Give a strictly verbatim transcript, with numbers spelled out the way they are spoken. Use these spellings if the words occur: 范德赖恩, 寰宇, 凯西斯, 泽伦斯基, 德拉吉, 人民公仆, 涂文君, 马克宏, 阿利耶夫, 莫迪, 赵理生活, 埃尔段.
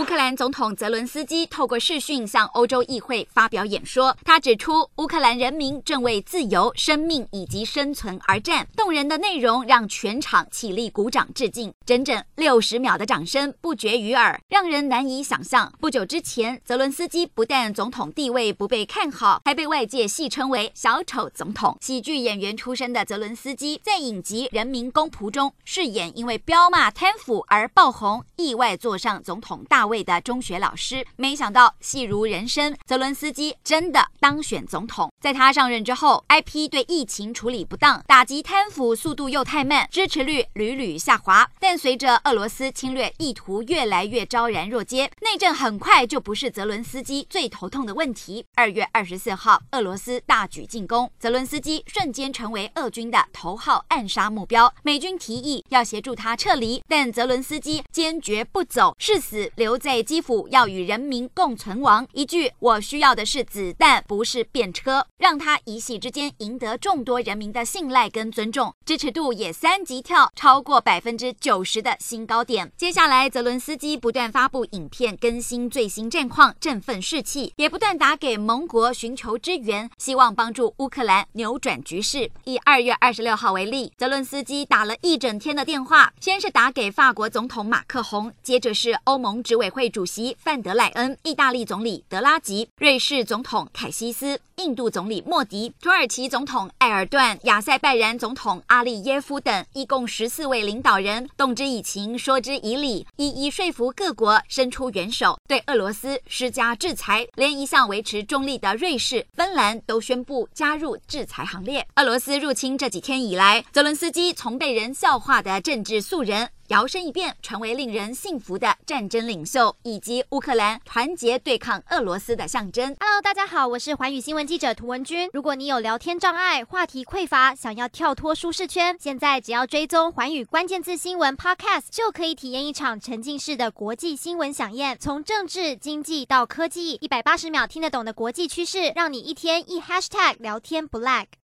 乌克兰总统泽伦斯基透过视讯向欧洲议会发表演说，他指出，乌克兰人民正为自由、生命以及生存而战。动人的内容让全场起立鼓掌致敬，整整六十秒的掌声不绝于耳，让人难以想象。不久之前，泽伦斯基不但总统地位不被看好，还被外界戏称为“小丑总统”。喜剧演员出身的泽伦斯基，在影集《人民公仆》中饰演因为彪骂贪腐而爆红、意外坐上总统大位的中学老师，没想到戏如人生，泽伦斯基真的当选总统。在他上任之后 ，I P 对疫情处理不当、打击贪腐速度又太慢，支持率屡屡下滑。但随着俄罗斯侵略意图越来越昭然若揭，内政很快就不是泽伦斯基最头痛的问题。二月二十四号，俄罗斯大举进攻，泽伦斯基瞬间成为俄军的头号暗杀目标。美军提议要协助他撤离，但泽伦斯基坚决不走，誓死留在基辅，要与人民共存亡，一句我需要的是子弹不是便车，让他一夕之间赢得众多人民的信赖跟尊重，支持度也三级跳超过 百分之九十 的新高点。接下来泽伦斯基不断发布影片更新最新战况，振奋士气，也不断打给盟国寻求支援，希望帮助乌克兰扭转局势。以二月二十六号为例，泽伦斯基打了一整天的电话，先是打给法国总统马克宏，接着是欧盟执委委会主席范德赖恩、意大利总理德拉吉、瑞士总统凯西斯、印度总理莫迪、土耳其总统埃尔段、亚塞拜然总统阿利耶夫等，一共十四位领导人，动之以情，说之以理，一一说服各国伸出援手，对俄罗斯施加制裁。连一向维持中立的瑞士、芬兰都宣布加入制裁行列。俄罗斯入侵这几天以来，泽伦斯基从被人笑话的政治素人，摇身一变成为令人信服的战争领袖，以及乌克兰团结对抗俄罗斯的象征。 Hello， 大家好，我是寰宇新闻记者涂文君。如果你有聊天障碍、话题匮乏，想要跳脱舒适圈，现在只要追踪寰宇关键字新闻 Podcast， 就可以体验一场沉浸式的国际新闻飨宴，从政治、经济到科技，一百八十秒听得懂的国际趋势，让你一天一 hashtag 聊天不lag。